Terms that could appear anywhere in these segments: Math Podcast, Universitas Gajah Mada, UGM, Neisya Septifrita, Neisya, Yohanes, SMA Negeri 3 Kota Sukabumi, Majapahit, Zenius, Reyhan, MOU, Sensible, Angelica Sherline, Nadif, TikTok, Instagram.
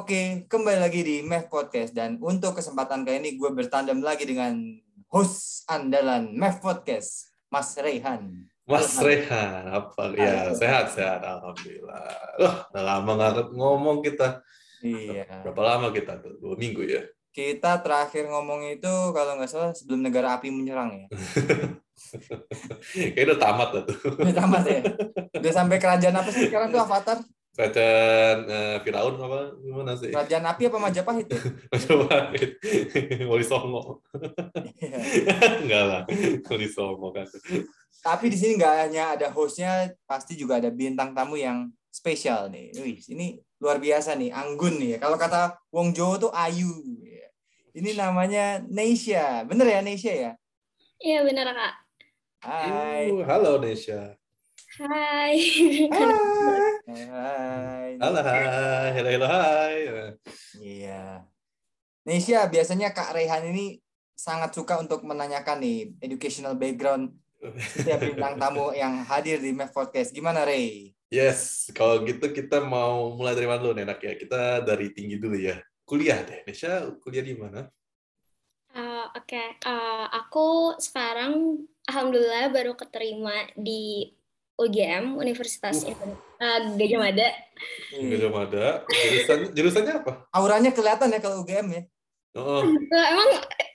Oke, kembali lagi di Math Podcast. Dan untuk kesempatan kali ini gue bertandem lagi dengan host andalan Math Podcast, Mas Reyhan. Mas Reyhan, apa? Ya, sehat-sehat, alhamdulillah. Udah lama gak ngomong kita. Iya. Berapa lama kita tuh? 2 minggu ya? Kita terakhir ngomong itu, kalau nggak salah, sebelum negara api menyerang ya. Kayaknya udah tamat lah tuh. Udah tamat ya? Udah sampai kerajaan apa sih sekarang tuh, Avatar? Kerajaan Firaun apa gimana sih? Kerajaan api apa Majapahit ya? Majapahit. Wali Songo. Enggak lah, Wali Songo kan. Tapi di sini nggak hanya ada hostnya, pasti juga ada bintang tamu yang spesial nih. Wih, ini luar biasa nih, anggun nih. Kalau kata Wong Jawa tuh ayu. Ini namanya Neisya. Bener ya Neisya ya? Iya bener Kak. Hai. Halo Neisya. Hai. Hai. Halo, hai. Halo, halo, hai. Iya. Neisya, biasanya Kak Reyhan ini sangat suka untuk menanyakan nih educational background setiap bintang tamu yang hadir di Math Podcast. Gimana, Rey? Yes, kalau gitu kita mau mulai dari mana dulu, Nenak ya? Kita dari tinggi dulu ya. Kuliah deh. Neisya, kuliah di mana? Oke. Aku sekarang, alhamdulillah, baru keterima di UGM, Universitas Gajah Mada. Gajah Mada. Jurusannya apa? Auranya kelihatan ya kalau UGM ya. Oh. Emang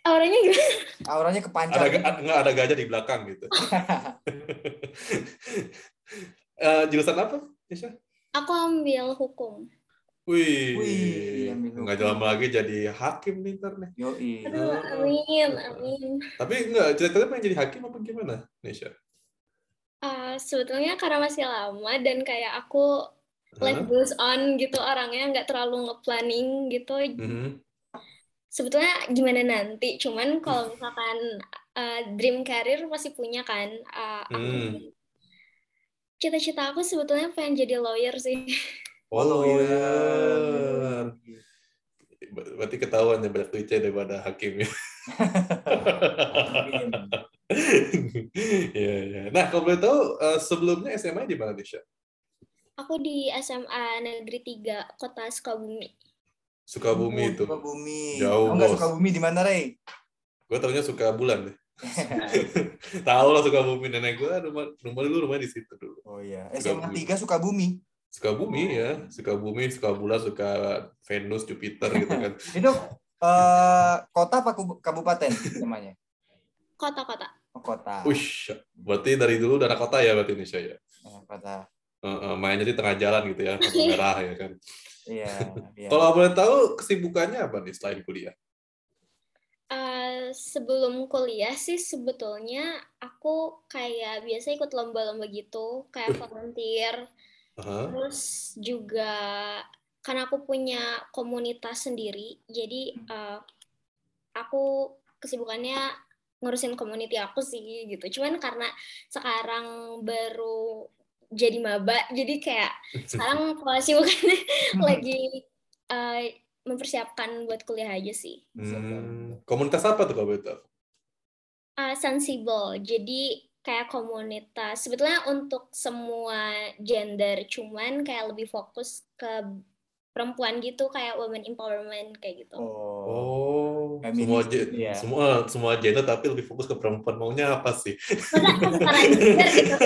auranya gimana? Auranya kepancar. Enggak ada gajah di belakang gitu. Jurusan apa, Isya? Aku ambil hukum. Wih, nggak jauh lagi jadi hakim nih ntar nih. Yoi. Aduh, amin. Tapi nggak, ceritanya pengen jadi hakim apa gimana, Isya? Sebetulnya karena masih lama dan kayak aku life goes on gitu, orangnya nggak terlalu nge-planning gitu. Sebetulnya gimana nanti, cuman kalau misalkan dream career masih punya kan. Aku, cita-cita aku sebetulnya pengen jadi lawyer sih. Oh lawyer. Berarti ketahuan lebih lucu daripada hakim ya. Ya. Nah, kalau boleh tahu sebelumnya SMA di mana, Nisha? Aku di SMA Negeri 3 Kota Sukabumi. Sukabumi. Jauh. Enggak, Sukabumi di mana, Rey? Gue taunya Sukabulan deh. Tahu lah Sukabumi, nenek gue rumah di situ dulu. Oh iya, SMA 3 Sukabumi. Sukabumi ya, Sukabumi, Sukabulan, Suka Venus, Jupiter gitu kan. Itu kota apa kabupaten namanya? Kota. Oh, kota. Ush, berarti dari dulu udah kota ya berarti Indonesia ya. Kota. Mainnya di tengah jalan gitu ya, kota merah ya kan. Iya. Kalau boleh tahu kesibukannya apa nih selain kuliah? Sebelum kuliah sih sebetulnya aku kayak biasa ikut lomba-lomba gitu, kayak volunteer. Terus juga karena aku punya komunitas sendiri, jadi aku kesibukannya ngurusin community aku sih gitu. Cuman karena sekarang baru jadi maba, jadi kayak sekarang kesibukannya lagi mempersiapkan buat kuliah aja sih. Komunitas apa tuh kalau itu? Sensible. Jadi kayak komunitas sebetulnya untuk semua gender, cuman kayak lebih fokus ke perempuan gitu, kayak women empowerment kayak gitu. Oh. Semua gender tapi lebih fokus ke perempuan. Maunya apa sih? Kesetaraan gender gitu.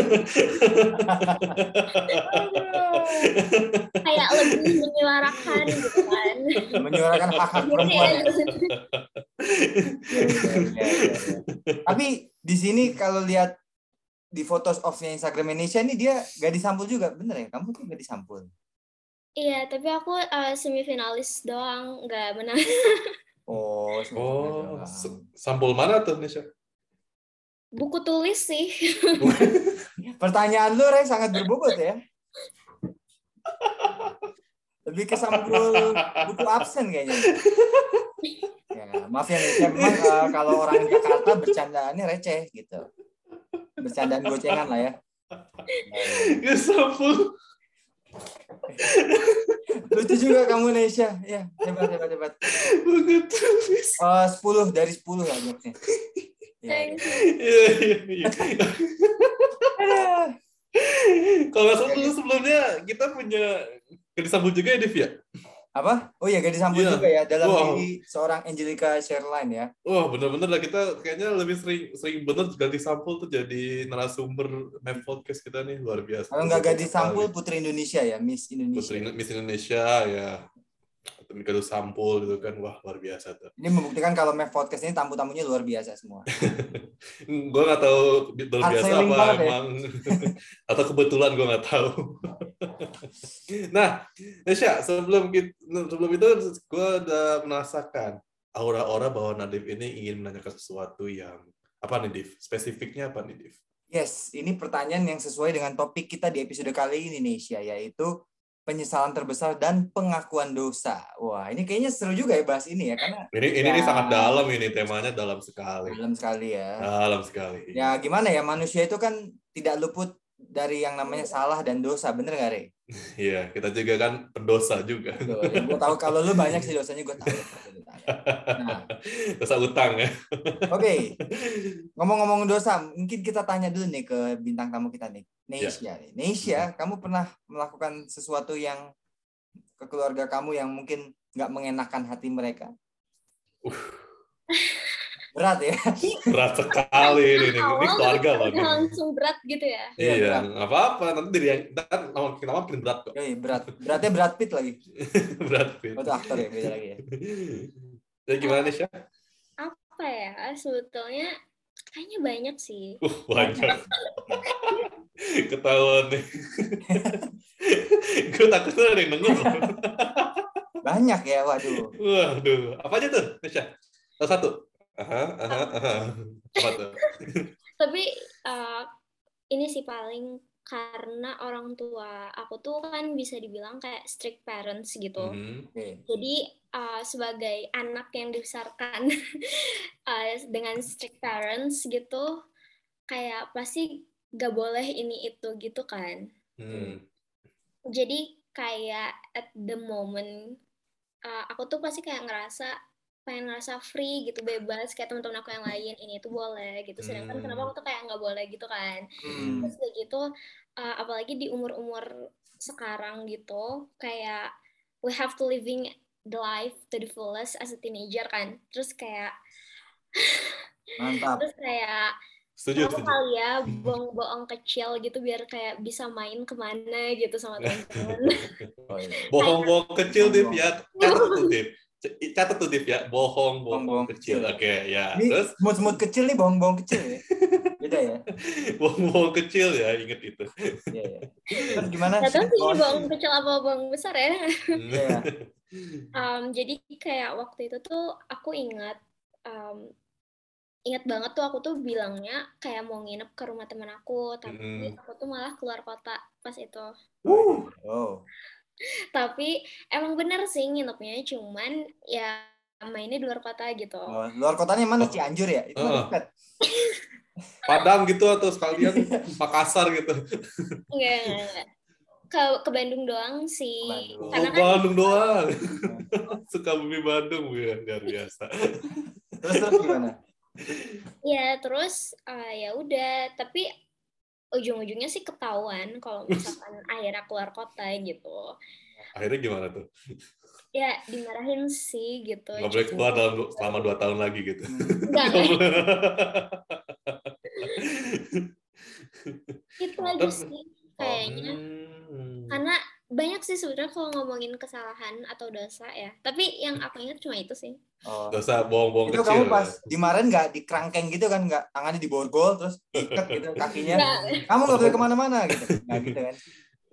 Kayak lebih menyuarakan gitu kan. Menyuarakan hak-hak perempuan. Tapi di sini kalau lihat di photos of-nya Instagram Indonesia ini, dia gadis sampul juga, bener ya? Kamu tuh gadis sampul. Iya, tapi aku semifinalis doang, nggak menang. Oh, sampul mana tuh, Nisha? Buku tulis sih. Pertanyaan lu, Rey, sangat berbobot ya. Lebih ke sampul buku absen kayaknya. Ya, maaf ya, Nisha, memang kalau orang Jakarta bercandaannya receh, gitu. Bercandaan gocengan lah ya. Ya, sampul. Lucu juga kamu Neisya. Ya, hebat. Begitu. 10 dari 10 lah jawabnya. Iya. Kalau sebelumnya kita punya Kedi Sambul juga ya, Div ya? apa? Oh iya, gak disambut juga ya dalam diri seorang Angelica Sherline ya. Wah, bener-bener lah, kita kayaknya lebih sering bener ganti sampul tuh jadi narasumber Math Podcast kita nih, luar biasa. Kalau nggak ganti sampul, Putri Indonesia ya, Miss Indonesia. Miss Indonesia ya. Tapi kalau sampul gitu kan, wah luar biasa tuh. Ini membuktikan kalau Math Podcast ini tamu-tamunya luar biasa semua. Gue nggak tahu luar biasa apa emang ya? Atau kebetulan gue nggak tahu. Nah, Neisya, sebelum itu gue udah merasakan aura-aura bahwa Nadif ini ingin menanyakan sesuatu yang apa nih, Div? Spesifiknya apa nih, Div? Yes, ini pertanyaan yang sesuai dengan topik kita di episode kali ini, Neisya, yaitu penyesalan terbesar dan pengakuan dosa. Wah, ini kayaknya seru juga ya bahas ini ya, karena ini sangat dalam, ini temanya dalam sekali. Dalam sekali ya. Dalam sekali. Ya gimana ya, manusia itu kan tidak luput dari yang namanya salah dan dosa, bener nggak, Rey? Iya, kita juga kan pendosa juga. Ya, gue tahu kalau lu banyak sih dosanya, gue tahu. Nah. Dosa utang ya. Oke, ngomong-ngomong dosa, mungkin kita tanya dulu nih ke bintang tamu kita nih. Neisya, yeah. Neisya, kamu pernah melakukan sesuatu yang ke keluarga kamu yang mungkin nggak mengenakan hati mereka? Berat ya? Berat sekali ini keluarga loh. Langsung berat gitu ya? Iya, nggak apa-apa. Nanti kita makin berat kok. Iya, berat. Beratnya berat pit lagi. Berat pit. Itu aktor ya, beda lagi ya. Jadi gimana, Neisya? Apa ya? Sebetulnya kayaknya banyak sih. Banyak. Ketahuan nih. Gue takut tuh ada yang denger. Banyak ya, waduh. Waduh. Apa aja tuh, Neisya? Satu. Apa tuh? Tapi ini sih paling karena orang tua aku tuh kan bisa dibilang kayak strict parents gitu. Mm-hmm. Jadi sebagai anak yang dibesarkan dengan strict parents gitu, kayak pasti gak boleh ini itu gitu kan. Jadi kayak at the moment aku tuh pasti kayak pengen ngerasa free gitu, bebas kayak teman-teman aku yang lain, ini itu boleh gitu, sedangkan kenapa aku tuh kayak nggak boleh gitu kan. Terus gitu apalagi di umur-umur sekarang gitu, kayak we have to living the life to the fullest as a teenager kan. Terus kayak mantap. Terus kayak setuju. Kali ya bohong-bohong kecil gitu biar kayak bisa main kemana gitu sama teman-teman. Bohong-bohong kecil Dip ya, catat tuh Div ya, bohong kecil. Oke, ya. Terus mood kecil nih, bohong kecil ya. Beda ya. Bohong kecil ya, inget itu. Iya. Terus gimana? Gak tau sih bohong kecil apa bohong besar ya. Yeah. Jadi kayak waktu itu tuh aku ingat banget tuh, aku tuh bilangnya kayak mau nginep ke rumah teman aku, tapi aku tuh malah keluar kota pas itu. Oh. Tapi emang benar sih nginepnya, cuman ya mainnya di luar kota gitu. Oh, luar kotanya mana? Cianjur ya? Itu dekat. Padang gitu atau sekalian Makassar gitu. Enggak. Ke Bandung doang sih. Bandung doang. Sukabumi Bandung ya, luar biasa. Terus gimana? Ya terus ya udah, tapi ujung-ujungnya sih ketahuan kalau misalkan akhirnya keluar kota gitu. Akhirnya gimana tuh? Ya dimarahin sih gitu. Gak boleh keluar selama 2 tahun lagi gitu. Enggak. Itu aja sih kayaknya. Karena banyak sih sebenarnya kalau ngomongin kesalahan atau dosa ya. Tapi yang aku ingat cuma itu sih. Oh. Dosa bohong-bohong kecil. Itu kamu pas dimarahin nggak dikrangkeng gitu kan? Nggak, tangannya diborgol terus ikat gitu kakinya. Kamu nggak boleh kemana-mana gitu. Nggak gitu kan?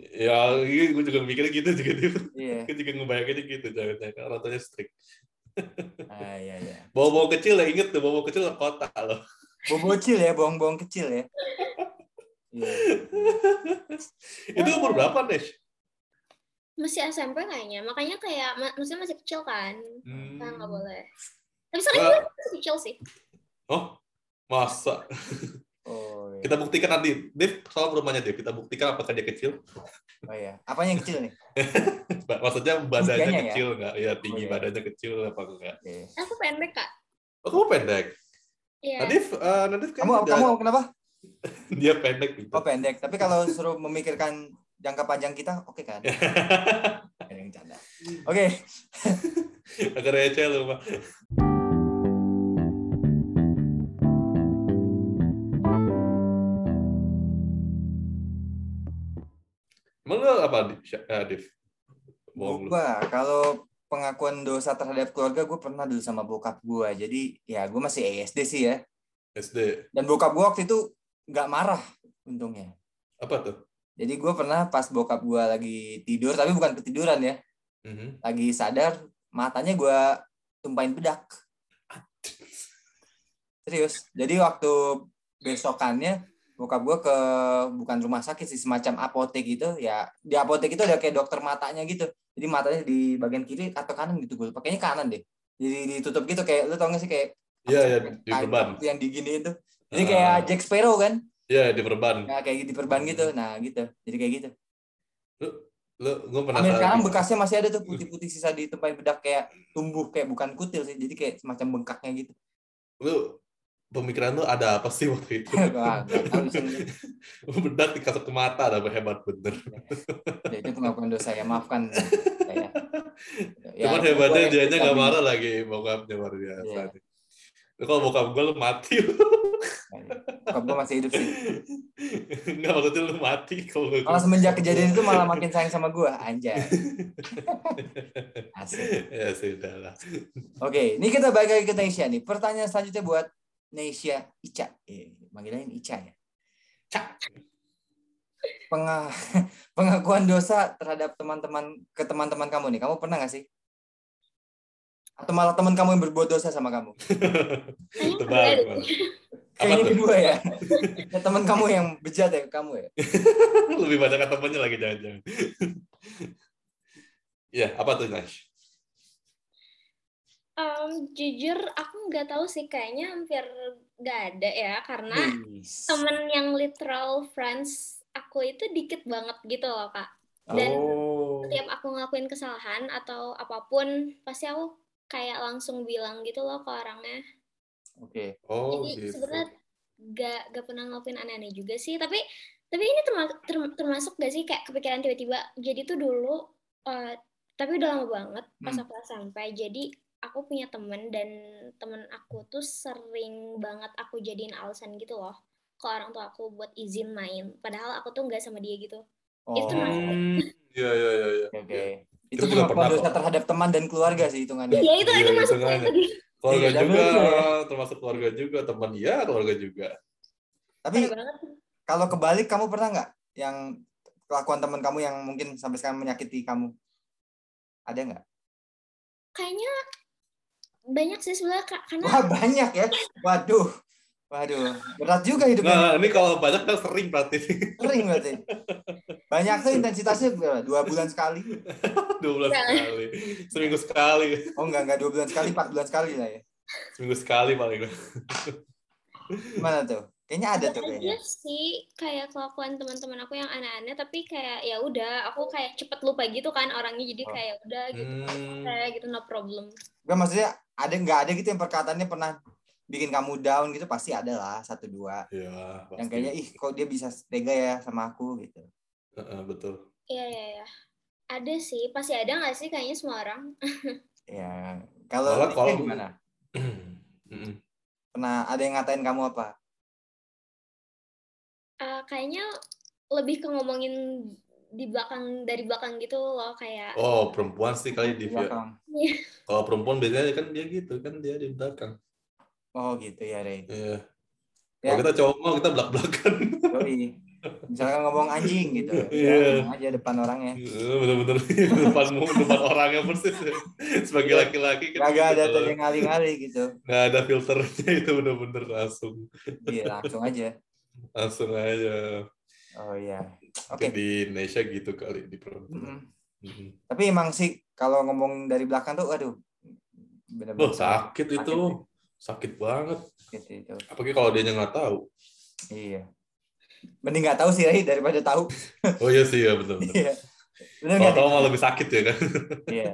Ya, gue juga mikirnya gitu. Iya. Gue juga ngebayanginnya gitu. Jangan-jangan rantanya strict. Iya. Bohong-bohong kecil ya, inget tuh. Bohong kecil kota loh. Bohong-bohong kecil ya. Itu umur berapa, Nesh? Masih SMP kayaknya, makanya kayak maksudnya masih kecil kan, kan nggak boleh. Tapi soalnya gue masih kecil sih. Oh, masa? Oh, iya. Kita buktikan nanti, Dev, soal rumahnya Dev, kita buktikan apakah dia kecil. Oh iya, apanya yang kecil nih? Maksudnya badannya ya? Kecil nggak? Ya tinggi badannya kecil apa enggak? Okay. Aku pendek kak. Oh, kamu pendek? Iya. Nadif kamu kenapa? Dia pendek gitu. Oh pendek, tapi kalau suruh memikirkan jangka panjang kita oke kan? yang canda. Oke. Agak receh loh, Pak. Emang lu apa, Nadif? Gua kalau pengakuan dosa terhadap keluarga, gue pernah dulu sama bokap gue. Jadi ya gue masih SD sih ya. SD. Dan bokap gue waktu itu nggak marah untungnya. Apa tuh? Jadi gue pernah pas bokap gue lagi tidur, tapi bukan ketiduran ya. Mm-hmm. Lagi sadar, matanya gue tumpahin bedak. Serius. Jadi waktu besokannya, bokap gue ke bukan rumah sakit sih, semacam apotek gitu ya. Di apotek itu ada kayak dokter matanya gitu, jadi matanya di bagian kiri atau kanan gitu, gue pakainya kanan deh, jadi ditutup gitu kayak lu tau gak sih kayak di perban yang digini itu, jadi kayak Jack Sparrow kan di perban ya, kayak di perban gitu, nah gitu, jadi kayak gitu. Lu gue pernah sekarang bekasnya masih ada tuh, putih-putih sisa di tempat bedak, kayak tumbuh kayak bukan kutil sih, jadi kayak semacam bengkaknya gitu. Lu pemikiran lu ada apa sih waktu itu? Bedak dikasut ke mata, ada hebat bener. Ya, itu pengakuan dosa ya, maafkan saya. Ya, cuman hebatnya dianya nggak marah lagi, bokapnya luar biasa. Yeah. Kalau bokap gue lu mati. Bokap gue masih hidup sih. Nggak, maksudnya lu mati kalau. Malah semenjak kejadian itu malah makin sayang sama gue, anjay. Asik. Ya sudahlah. Oke, ini kita balik lagi ke Neisya nih. Pertanyaan selanjutnya buat Neisya Ica, panggilannya Ica ya. Pengakuan dosa terhadap teman-teman kamu nih, kamu pernah nggak sih? Atau malah teman kamu yang berbuat dosa sama kamu? Tebak. Kayaknya kedua ya. Teman kamu yang bejat ya, kamu ya. Lebih banyak temannya lagi jangan-jangan. Ya, apa tuh Naish? Jujur aku nggak tahu sih, kayaknya hampir nggak ada ya, karena temen yang literal friends aku itu dikit banget gitu loh Kak, dan setiap aku ngelakuin kesalahan atau apapun pasti aku kayak langsung bilang gitu loh ke orangnya. Jadi sebenarnya nggak pernah ngelakuin aneh-aneh juga sih, tapi ini termasuk nggak sih kayak kepikiran tiba-tiba, jadi tuh dulu tapi udah lama banget pas aku sampai, jadi aku punya temen, dan temen aku tuh sering banget aku jadiin alasan gitu loh ke orang tua aku buat izin main, padahal aku tuh nggak sama dia gitu. Itu ya. Oke. Itu pengakuan dosa terhadap teman dan keluarga sih hitungannya. Iya itu masuk keluarga juga, termasuk keluarga juga, teman ya keluarga juga. Tapi kalau kebalik kamu pernah nggak yang kelakuan teman kamu yang mungkin sampai sekarang menyakiti kamu, ada nggak? Kayaknya banyak sih sebelah Kak, karena banyak ya. Waduh. Berat juga hidupnya. Nah, ini kalau banyak kan sering berarti. Banyak tuh intensitasnya 2 bulan sekali. 2 bulan sekali. Seminggu sekali. Oh, enggak 2 bulan sekali, 4 bulan sekali lah ya. Seminggu sekali paling. Mana tuh? Kayaknya ada tuh kayaknya. Iya sih, kayak kelakuan teman-teman aku yang aneh-aneh, tapi kayak ya udah, aku kayak cepet lupa gitu kan orangnya, jadi kayak udah gitu. Kayak gitu no problem. Enggak, maksudnya ada gitu yang perkataannya pernah bikin kamu down gitu, pasti ada lah 1-2 ya, yang kayaknya ih kok dia bisa tega ya sama aku gitu. Betul. Iya. Ada sih, pasti ada nggak sih kayaknya semua orang. Ya kalau gimana? Pernah ada yang ngatain kamu apa? Kayaknya lebih ke ngomongin dari belakang gitu loh, kayak perempuan sih kali di belakang. Kalau perempuan biasanya kan dia gitu kan, dia di belakang. Gitu ya, Rey. Iya. Ya. Kalau kita cowok kita belak-belakan. Misalkan ngomong anjing gitu. Iya. Ngomong aja depan orangnya. Bener-bener depan orangnya persis. Ya. Sebagai laki-laki kan enggak ada yang ngali-ngali gitu. Enggak ada filternya, itu bener-bener langsung. Iya, langsung aja. Oh iya. Oke. Di Indonesia gitu kali di perempuan. Tapi emang sih kalau ngomong dari belakang tuh aduh. Benar-benar sakit itu. Sakit banget. Gitu. Apalagi kalau dia nggak tahu. Iya. Mending nggak tahu sih daripada tahu. Oh iya sih ya, betul. Iya. Benar enggak? Tahu malah lebih sakit ya kan. Iya.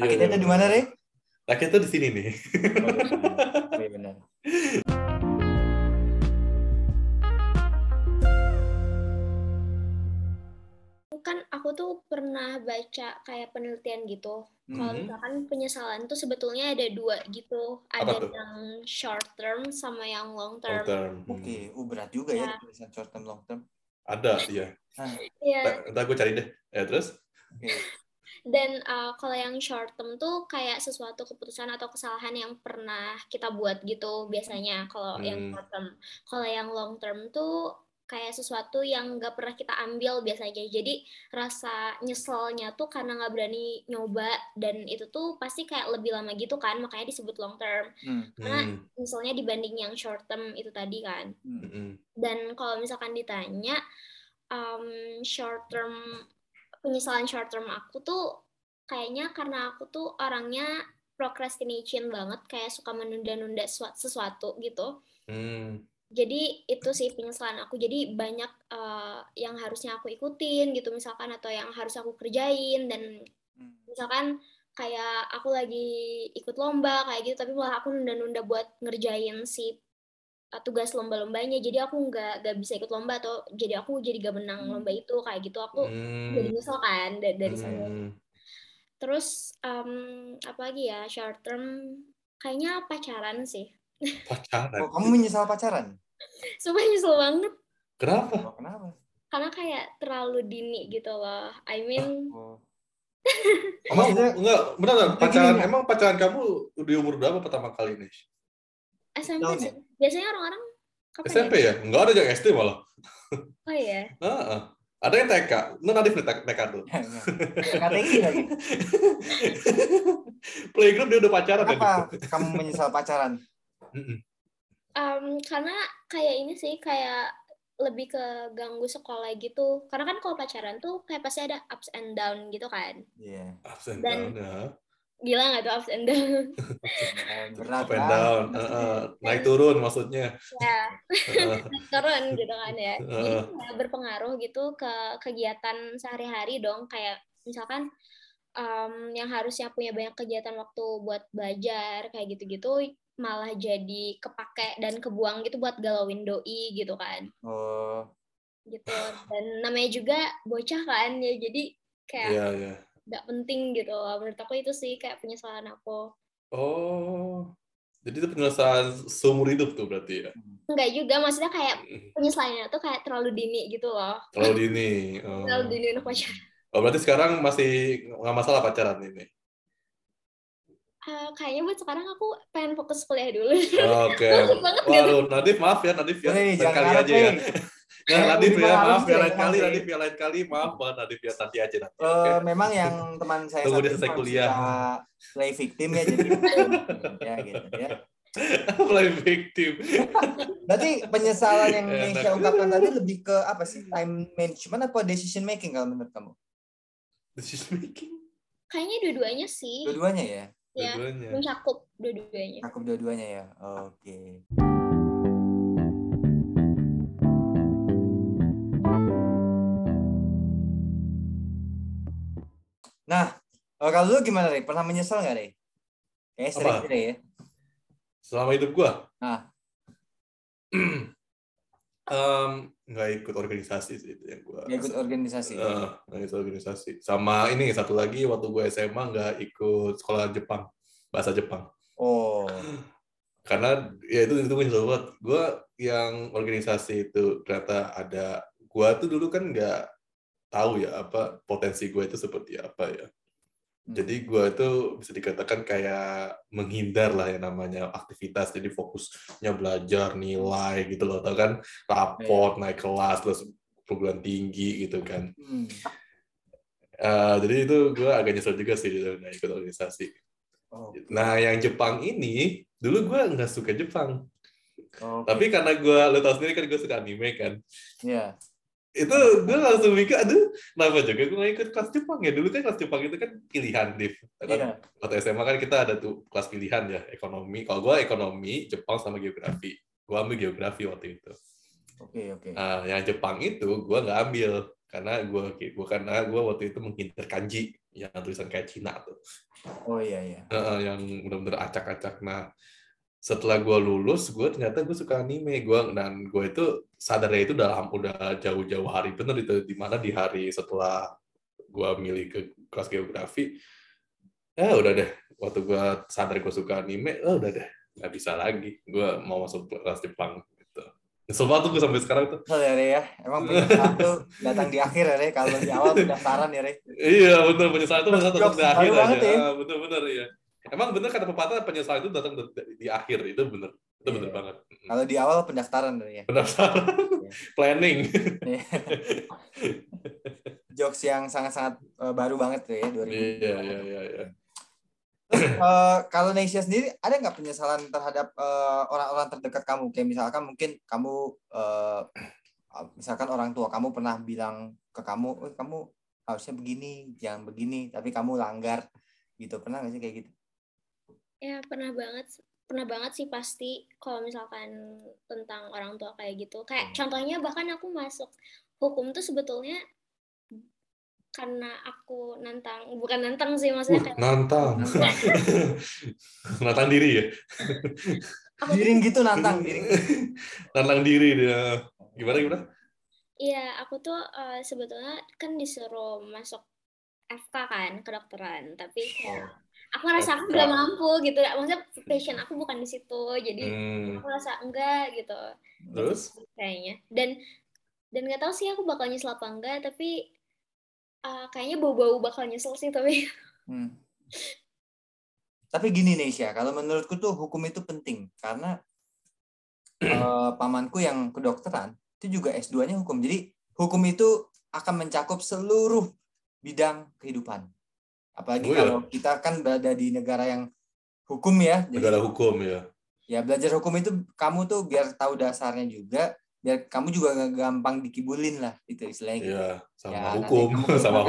Sakitnya di mana, Rey? Sakitnya di sini nih. Iya benar. kan aku tuh pernah baca kayak penelitian gitu. Kalau misalkan penyesalan tuh sebetulnya ada dua gitu. Ada yang short term sama yang long term. Oke, berat juga ya tulisan short term long term. Ada, iya. Entar gue cari deh. Terus? Okay. Dan kalau yang short term tuh kayak sesuatu keputusan atau kesalahan yang pernah kita buat gitu biasanya kalau yang short term. Kalau yang long term tuh kayak sesuatu yang nggak pernah kita ambil biasanya. Jadi rasa nyeselnya tuh karena nggak berani nyoba, dan itu tuh pasti kayak lebih lama gitu kan, makanya disebut long term. Karena nyeselnya dibanding yang short term itu tadi kan. Dan kalau misalkan ditanya short term, penyesalan short term aku tuh kayaknya karena aku tuh orangnya procrastination banget, kayak suka menunda-nunda sesuatu gitu. Jadi itu sih penyesalan aku. Jadi banyak yang harusnya aku ikutin gitu misalkan, atau yang harus aku kerjain, dan misalkan kayak aku lagi ikut lomba kayak gitu, tapi malah aku nunda-nunda buat ngerjain si tugas lomba-lombanya. Jadi aku nggak bisa ikut lomba, atau jadi aku jadi gak menang lomba itu kayak gitu. Aku jadi nyesel kan dari sana. Terus apa lagi ya short term? Kayaknya pacaran sih. Pacaran? Oh, kamu menyesal pacaran? Sumpah nyesel banget. Kenapa? Karena kayak terlalu dini gitu loh. I mean. Emang enggak, benar pacaran. Emang pacaran kamu di umur berapa pertama kali ini? SMP. Biasanya orang-orang SMP ya? Enggak ada yang SD malah. Oh iya. Ada yang TK. Nadif nih TK dulu. TK lagi. Playgroup dia udah pacaran. Apa kamu menyesal pacaran? Karena kayak ini sih, kayak lebih ke ganggu sekolah gitu. Karena kan kalau pacaran tuh kayak pasti ada ups and down gitu kan. Iya. Ups and down. Gila nggak tuh ups and down? Berat, up and down. Naik turun maksudnya. Ya. Turun gitu kan ya. Jadi berpengaruh gitu ke kegiatan sehari-hari dong. Kayak misalkan yang harusnya punya banyak kegiatan waktu buat belajar kayak gitu-gitu, malah jadi kepake dan kebuang gitu buat galauin doi gitu kan. Gitu. Dan namanya juga bocah kan ya, jadi kayak nggak penting gitu. Menurut aku itu sih kayak penyesalan aku. Jadi itu penyesalan seumur hidup tuh berarti ya? Enggak juga, maksudnya kayak penyesalannya tuh kayak terlalu dini gitu loh. Terlalu dini. Terlalu dini untuk pacaran. Berarti sekarang masih nggak masalah pacaran ini? Kayaknya buat sekarang aku pengen fokus kuliah dulu. Oke. Waduh, Nadif maaf ya, Nadif ya. Nadif ya, maaf ya lain kali, nanti aja nanti. Memang yang teman saya tunggu dia selesai kuliah. Play victim ya jadi. Ya gitu ya. Play victim. Berarti penyesalan yang Neisya ungkapkan tadi lebih ke apa sih? Time management apa decision making kalau menurut kamu? Decision making? Kayaknya dua-duanya sih. Dua-duanya ya. Ya, mencakup dua-duanya. Mencakup dua-duanya ya. Oke. Nah, kalau lu gimana, Rey? Pernah menyesal nggak, Rey? Kayaknya sering sih, Rey ya. Selama hidup gua? Nggak ikut organisasi sih itu yang gua. Nggak ikut organisasi. Nggak ikut organisasi. Sama ini satu lagi waktu gue SMA nggak ikut sekolah Jepang, bahasa Jepang. Karena ya itu gue nyesel banget. Gue yang organisasi itu ternyata ada. Gue tuh dulu kan nggak tahu ya apa potensi gue itu seperti apa ya. Jadi gue itu bisa dikatakan kayak menghindar lah yang namanya aktivitas. Jadi fokusnya belajar, nilai gitu loh. Tau kan raport, naik kelas, terus perguruan tinggi gitu kan. Jadi itu gue agak nyesel juga sih dengan ikut organisasi. Nah yang Jepang ini, dulu gue nggak suka Jepang. Tapi karena gue, lo tau sendiri kan gue suka anime kan. Iya. Itu gue langsung mikir, aduh, kenapa juga gue nggak ikut kelas Jepang ya? Dulu kan kelas Jepang itu kan pilihan, Div. Waktu SMA kan kita ada tuh kelas pilihan ya, ekonomi. Kalau gue ekonomi, Jepang sama geografi. Gue ambil geografi waktu itu. Oke. Nah, yang Jepang itu gue nggak ambil karena gue waktu itu menghindar kanji, yang tulisan kayak Cina tuh. Yang benar-benar acak-acak. Nah, setelah gue lulus, gue ternyata gue suka anime. Dan gue itu sadarnya itu udah jauh-jauh hari bener itu, dimana di hari setelah gue milih ke kelas geografi, udah deh, waktu gue sadar gue suka anime, udah deh, nggak bisa lagi, gue mau masuk kelas Jepang gitu. Sobat tuh gue sampai sekarang tuh. Emang penyesalan tuh datang di akhir ya Re, kalau di awal pendaftaran ya Re. Iya bener, penyesalan tuh datang di akhir aja, bener-bener ya. Emang bener kata pepatah, penyesalan itu datang di akhir, itu bener. Itu bener banget. Kalau di awal pendaftaran ya. Pendaftaran. Planning. Jokes yang sangat-sangat baru banget ya 2000. Iya. Kalau Neisya sendiri ada nggak penyesalan terhadap orang-orang terdekat kamu? Kayak misalkan mungkin kamu misalkan orang tua kamu pernah bilang ke kamu, "Oh, kamu harusnya begini, jangan begini," tapi kamu langgar gitu. Pernah nggak sih kayak gitu? Ya pernah banget sih pasti, kalau misalkan tentang orang tua kayak gitu, kayak contohnya bahkan aku masuk hukum tuh sebetulnya karena aku bukan nantang sih, maksudnya kayak nantang diri ya, giring gitu, nantang diri dia. gimana Iya, aku tuh sebetulnya kan disuruh masuk FK kan, kedokteran, tapi kayak aku ngerasa aku belum mampu gitu, maksudnya passion aku bukan di situ, jadi aku rasa enggak gitu. Terus? Kayaknya dan nggak tahu sih aku bakal nyesel apa enggak, tapi kayaknya bau-bau bakal nyesel sih tapi. Tapi gini Neisya, kalau menurutku tuh hukum itu penting karena pamanku yang kedokteran itu juga S2-nya hukum, jadi hukum itu akan mencakup seluruh bidang kehidupan. Apalagi kalau kita kan berada di negara yang hukum ya. Negara hukum ya. Ya belajar hukum itu kamu tuh biar tahu dasarnya juga, biar kamu juga nggak gampang dikibulin lah itu istilahnya. Iya gitu.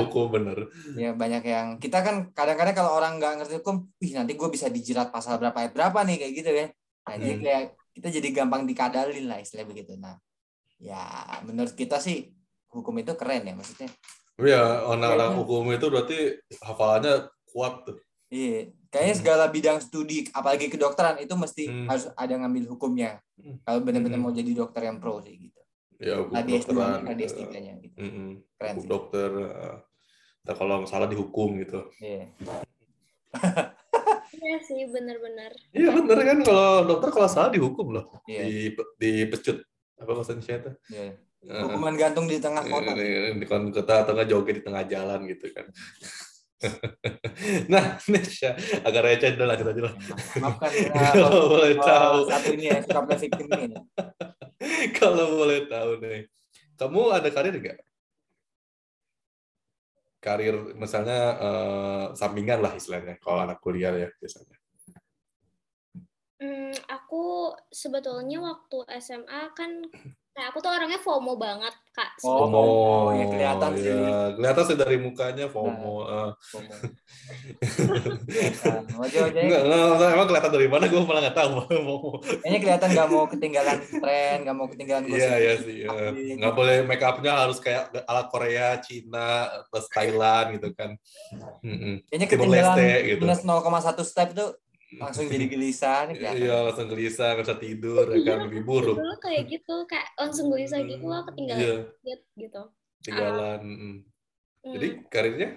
Hukum bener. Ya banyak yang kita kan kadang-kadang kalau orang nggak ngerti hukum, nanti gue bisa dijerat pasal berapa ayat berapa nih kayak gitu ya. Nah jadi kayak kita jadi gampang dikadalin lah istilahnya begitu. Nah ya menurut kita sih hukum itu keren ya maksudnya. Iya, orang-orang hukum itu berarti hafalannya kuat tuh. Iya, kayaknya segala bidang studi, apalagi kedokteran itu mesti harus ada ngambil hukumnya. Kalau benar-benar mau jadi dokter yang pro sih gitu. Iya, hukum kedokteran. Ada S3-nya gitu. Keren hukum sih. Dokter, kalau salah dihukum gitu. Iya. Iya sih, benar-benar. Iya benar kan, kalau dokter kalau salah dihukum loh. Iya. Dipecut apa maksudnya itu? Iya. Hukuman gantung di tengah kota. Di kota atau nggak joget di tengah jalan gitu kan. Nah, Neisya, agak receh udah lanjut aja lah. Maafkan kalau boleh tahu. Satu ini ya, sikapnya victim ini. Kalau boleh tahu nih, kamu ada karir nggak? Karir misalnya sampingan lah istilahnya, kalau anak kuliah ya biasanya. Aku sebetulnya waktu SMA kan, nah, aku tuh orangnya FOMO banget, Kak. FOMO, ya kelihatan sih. Kelihatan sih dari mukanya FOMO. FOMO. Enggak, emang kelihatan dari mana gue malah nggak tahu. Kayaknya kelihatan nggak mau ketinggalan tren, nggak mau ketinggalan gosip. Iya sih. Nggak boleh make up-nya harus kayak ala Korea, Cina, plus Thailand gitu kan. Kayaknya ketinggalan minus 0,1 step tuh langsung jadi gelisah nih. Iya, langsung gelisah, nggak bisa tidur, akan lebih buruk. Dulu kayak gitu, kayak langsung gelisah gitu, wah ketinggalan gitu. Ketinggalan. Jadi karirnya?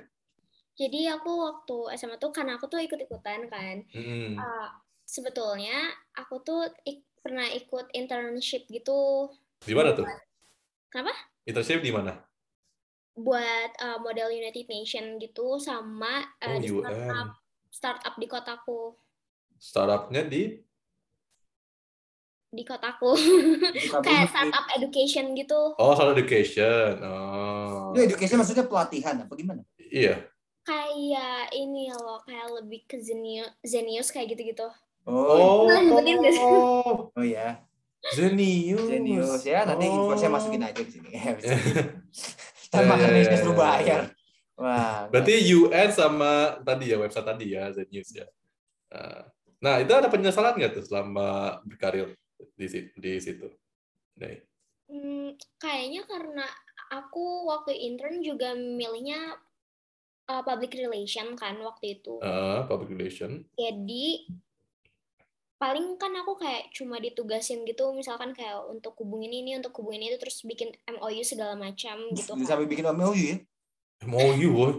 Jadi aku waktu SMA tuh karena aku tuh ikut-ikutan kan. Sebetulnya aku tuh pernah ikut internship gitu. Di mana tuh? Kenapa? Internship di mana? Buat model United Nation gitu sama di startup di kotaku. Startupnya di kotaku kayak startup education gitu. Oh, startup education. Oh. Itu education maksudnya pelatihan apa gimana? Iya. Kayak ini loh, kayak lebih ke Zenius kayak gitu-gitu. Oh. Oh ya. Zenius ya, nanti invoice-nya masukin aja di sini. Tambahkan bisnis lu bayar. Wah. Berarti UN sama tadi ya, website tadi ya, Zenius ya. Nah, itu ada penyesalan nggak tuh selama berkarir di situ? Nah. Kayaknya karena aku waktu intern juga milihnya public relation kan waktu itu. Public relation. Jadi paling kan aku kayak cuma ditugasin gitu, misalkan kayak untuk hubungin ini, untuk hubungin itu, terus bikin MOU segala macam gitu. Bisa kan. Sampai bikin MOU ya? MOU, wah.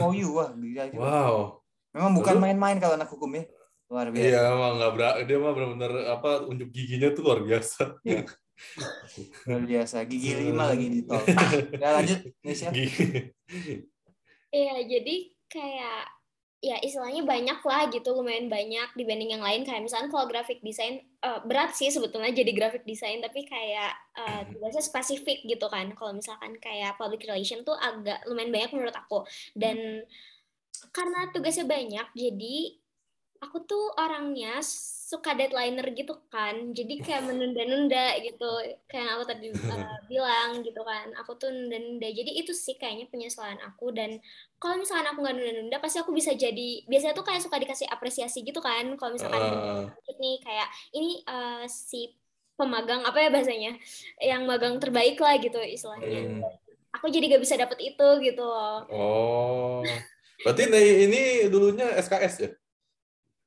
MOU, wah. Wow. Memang bukan main-main kalau anak hukum ya. Luar biasa. Iya, emang nggak dia mah benar-benar apa unjuk giginya tuh luar biasa. Iya. Luar biasa. Gigi 5 lagi di tol. Nah, lanjut, Neisya. Iya, jadi kayak ya istilahnya banyak lah gitu, lumayan banyak dibanding yang lain. Kayak misalnya kalau graphic design, berat sih sebetulnya jadi graphic design, tapi kayak tugasnya spesifik gitu kan. Kalau misalkan kayak public relation tuh agak lumayan banyak menurut aku. Dan karena tugasnya banyak, jadi aku tuh orangnya suka deadlineer gitu kan. Jadi kayak menunda-nunda gitu. Kayak yang aku tadi bilang gitu kan. Aku tuh nunda-nunda. Jadi itu sih kayaknya penyesalan aku. Dan kalau misalkan aku nggak nunda-nunda, pasti aku bisa jadi, biasanya tuh kayak suka dikasih apresiasi gitu kan. Kalau misalkan nih kayak ini si pemagang, apa ya bahasanya, yang magang terbaik lah gitu istilahnya. Aku jadi nggak bisa dapet itu gitu loh. Oh, berarti ini dulunya SKS ya?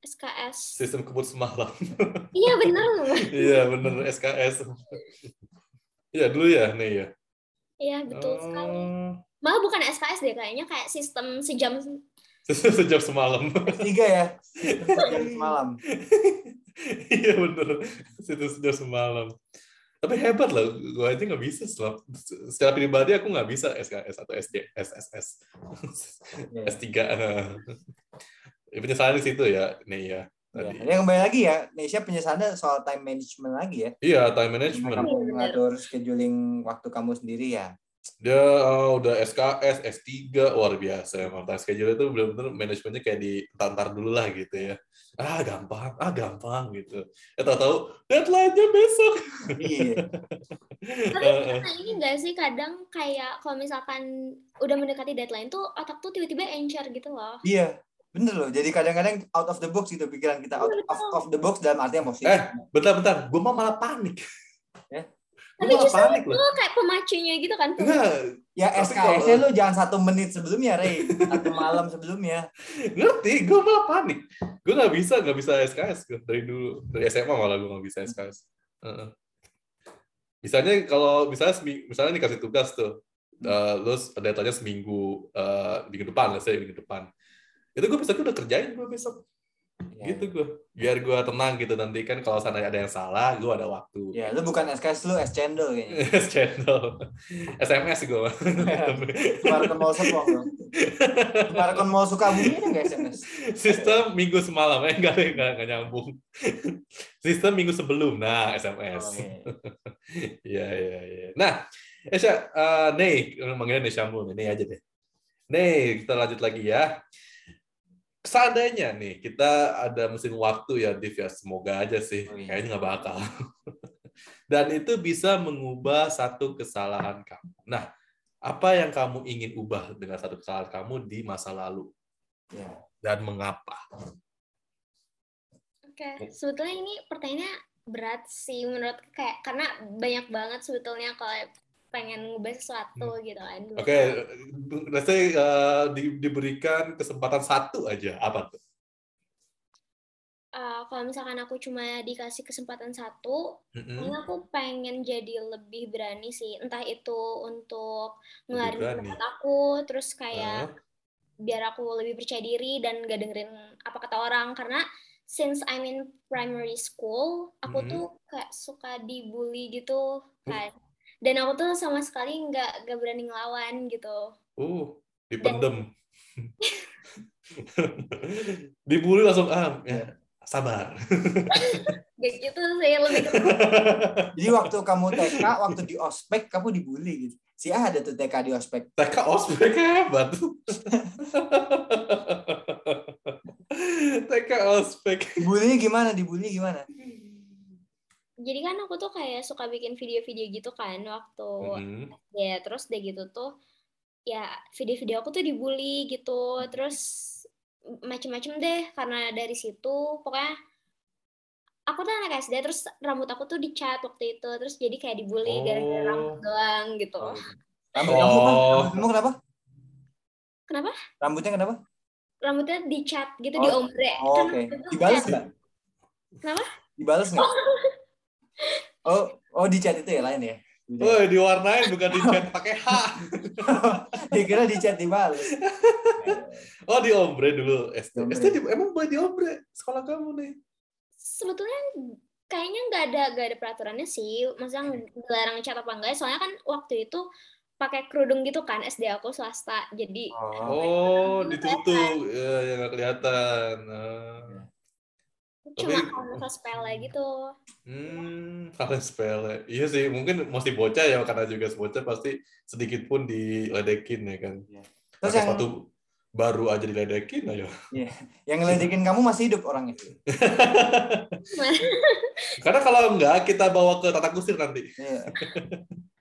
SKS. Sistem kebut semalam. Iya benar. Iya benar SKS. Iya dulu ya, nih ya. Iya betul sekali. Malah bukan SKS deh kayaknya, kayak sistem sejam. Sejam semalam. Tiga ya. Sejam semalam. Iya benar. Sistem sejam semalam. Tapi hebat lah, gue aja nggak bisa. Secara pribadi aku nggak bisa SKS atau SSS. S3. Ya, penyesalan di situ ya, Neisya. Tadi. Ya, kembali lagi ya, Neisya penyesalannya soal time management lagi ya. Iya, time management. Kamu mengatur scheduling waktu kamu sendiri ya. Dia udah SKS, S3, luar biasa emang. Time schedule itu benar-benar manajemennya kayak ditantar dulu lah gitu ya. Ah, gampang gitu. Tahu-tahu deadline-nya besok. Iya. Tapi ini nggak sih kadang kayak kalau misalkan udah mendekati deadline tuh otak tuh tiba-tiba encer gitu loh. Iya. Bener loh, jadi kadang-kadang out of the box gitu pikiran kita, out of the box dalam arti emosi. Bentar, gue malah panik. Ya. Tapi justru itu kayak pemacunya gitu kan. Enggak. Ya SKS-nya lo jangan 1 menit sebelumnya, Rey. 1 malam sebelumnya. Ngerti, gue malah panik. Gue nggak bisa SKS dari dulu. Dari SMA malah gue nggak bisa SKS. Misalnya kalau misalnya dikasih tugas tuh, terus deadline-nya minggu depan. Itu gue besok udah kerjain gue besok. Ya. Gitu gue. Biar gue tenang gitu nanti kan kalau sana ada yang salah, gue ada waktu. Ya, lu bukan SKS, lu S-Cendol kayaknya. S-Cendol. SMS gue. Semarkan mau sepok. Semarkan mau Sukabumi itu nggak SMS. Sistem minggu semalam, nggak nyambung. Sistem minggu sebelum, nah SMS. Iya. Nah, Neisya, nih, manggilnya Neisya mulu, ini aja deh. Nih, kita lanjut lagi ya. Seandainya nih kita ada mesin waktu ya Div ya, semoga aja sih kayaknya nggak bakal dan itu bisa mengubah satu kesalahan kamu. Nah, apa yang kamu ingin ubah dengan satu kesalahan kamu di masa lalu dan mengapa? Oke, sebetulnya ini pertanyaannya berat sih menurut kayak karena banyak banget sebetulnya kalau pengen ngubah sesuatu gitu kan. Oke, saya diberikan kesempatan 1 aja, apa tuh? Kalau misalkan aku cuma dikasih kesempatan 1, aku pengen jadi lebih berani sih. Entah itu untuk ngelarin pendapat aku, terus kayak biar aku lebih percaya diri dan gak dengerin apa kata orang. Karena since I'm in primary school, aku tuh kayak suka dibully gitu kan. Dan aku tuh sama sekali nggak berani ngelawan gitu. Dipendem. Dibully langsung ya, sabar. Gitu saya lebih. Jadi waktu kamu TK, waktu di ospek kamu dibully gitu. Si ada tuh TK di ospek. TK ospek hebat. TK ospek. Dibully gimana? Jadi kan aku tuh kayak suka bikin video-video gitu kan waktu ya terus deh gitu tuh ya video-video aku tuh dibully gitu terus macem-macem deh karena dari situ pokoknya aku tuh anak SD terus rambut aku tuh dicat waktu itu terus jadi kayak dibully gara-gara rambut doang gitu. Rambut kamu kenapa? Rambutnya dicat gitu di ombre. Oke. Dibalas nggak? Kenapa? Dibales nggak? Oh, di chat itu ya lain ya? Woi, diwarnain bukan di chat pakai H. Dikira di chat dibales. Oh, di ombre dulu. SD emang boleh di ombre sekolah kamu nih? Sebetulnya kayaknya nggak ada peraturannya sih. Maksudnya dilarang chat apa enggak? Soalnya kan waktu itu pakai kerudung gitu kan, SD aku swasta. Jadi ditutup ya, yang nggak kelihatan. Cuma kalas pele gitu. Kalas pele. Iya sih, mungkin masih bocah ya, karena juga sebocah pasti sedikit pun diledekin ya kan. Ya. Terus yang sepatu baru aja diledekin ayo. Iya. Yang ngeledekin kamu masih hidup orang itu. Karena kalau enggak kita bawa ke Tata Kusir nanti. Iya.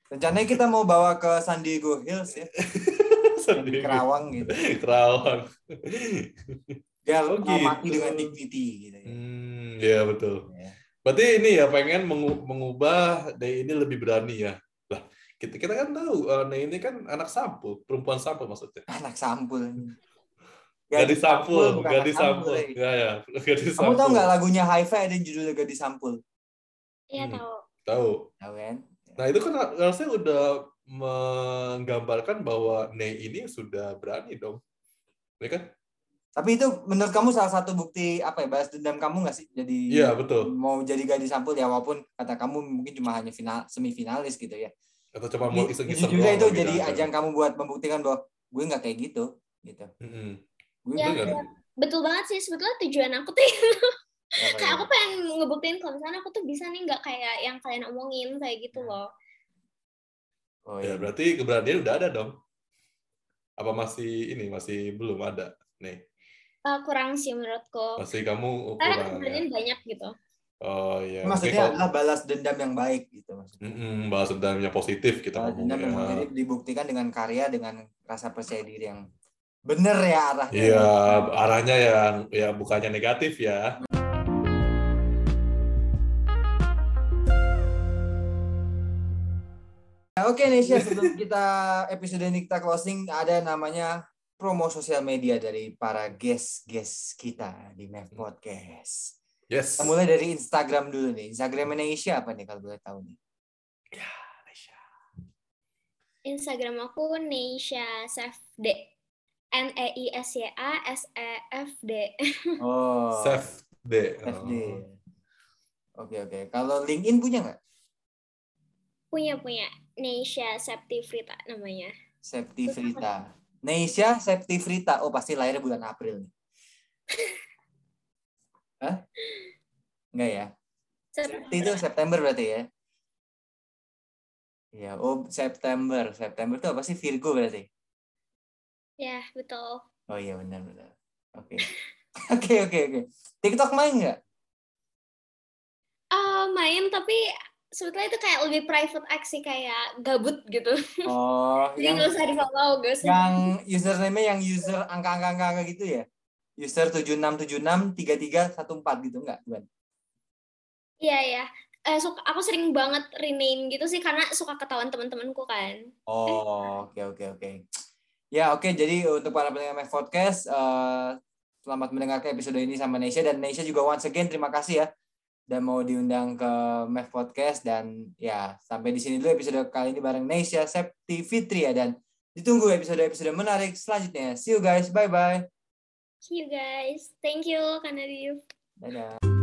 Rencananya kita mau bawa ke San Diego Hills ya. Di Kerawang gitu. Kerawang. Dia mati dengan dignity gitu ya. Iya betul. Ya. Berarti ini ya pengen mengubah Ney ini lebih berani ya. Lah, kita kan tahu Ney ini kan anak sampul, perempuan sampul maksudnya. Anak sampul. Gadis sampul. Gadis sampul. Kamu tahu nggak lagunya Hi-Fi ada judulnya Gadis Sampul? Iya, tahu kan? Nah, itu kan harusnya udah menggambarkan bahwa Ney ini sudah berani dong. Ya kan? Tapi itu menurut kamu salah satu bukti apa ya, balas dendam kamu nggak sih? Jadi ya, betul. Mau jadi gadis sampul ya, walaupun kata kamu mungkin cuma hanya semifinalis gitu ya. Atau coba mau iseng-iseng. Jujurnya itu jadi ajang kamu buat membuktikan bahwa gue nggak kayak gitu. Ya, betul banget sih, sebetulnya tujuan aku tuh. Kayak aku pengen ngebuktiin kalau misalnya aku tuh bisa nih, nggak kayak yang kalian omongin kayak gitu loh. Oh ya, berarti keberanian udah ada dong. Apa masih belum ada nih? Kurang sih menurutku. Pasti kamu kurang. Karena banyak gitu. Oh iya. Maksudnya adalah balas dendam yang baik gitu maksudnya. Balas dendam yang positif kita ngomongnya. Dendam yang positif dibuktikan dengan karya, dengan rasa percaya diri yang benar ya arahnya. Iya, arahnya yang ya bukannya negatif ya. Nah, oke Neisya, sebelum kita episode ini kita closing, ada namanya promo sosial media dari para guest-guest kita di Math Podcast. Yes. Kita mulai dari Instagram dulu nih. Instagramnya Neisya apa nih kalau boleh tahu nih? Ya, Neisya. Instagram aku Neisya Sefd. N-E-I-S-Y-A-S-E-F-D. Oh. Sefd. Oke. Kalau LinkedIn punya nggak? Punya. Neisya Septifrita namanya. Septifrita. Neisya Septifrita. Oh, pasti lahirnya bulan April nih. Hah? Enggak ya? Septi itu September berarti ya? Ya, oh September. September itu apa sih? Virgo berarti? Ya, betul. Oh iya, benar. Oke. Oke. TikTok main nggak? Main, tapi sebetulnya itu kayak lebih private aksi, kayak gabut gitu. Oh, jadi nggak usah di-follow, guys. Yang username-nya yang user angka-angka gitu ya? User 76763314 gitu nggak, Tuan? Iya. Aku sering banget rename gitu sih, karena suka ketahuan teman-temanku kan. Oh, oke. Ya, oke. Jadi untuk para pendengar Math Podcast, selamat mendengarkan episode ini sama Neisya. Dan Neisya juga once again terima kasih ya. Dan mau diundang ke Math Podcast, dan ya sampai di sini dulu episode kali ini bareng Neisya Septi Fitria, dan ditunggu episode-episode menarik selanjutnya. See you guys, bye-bye. See you guys. Thank you, Nadif. Dadah.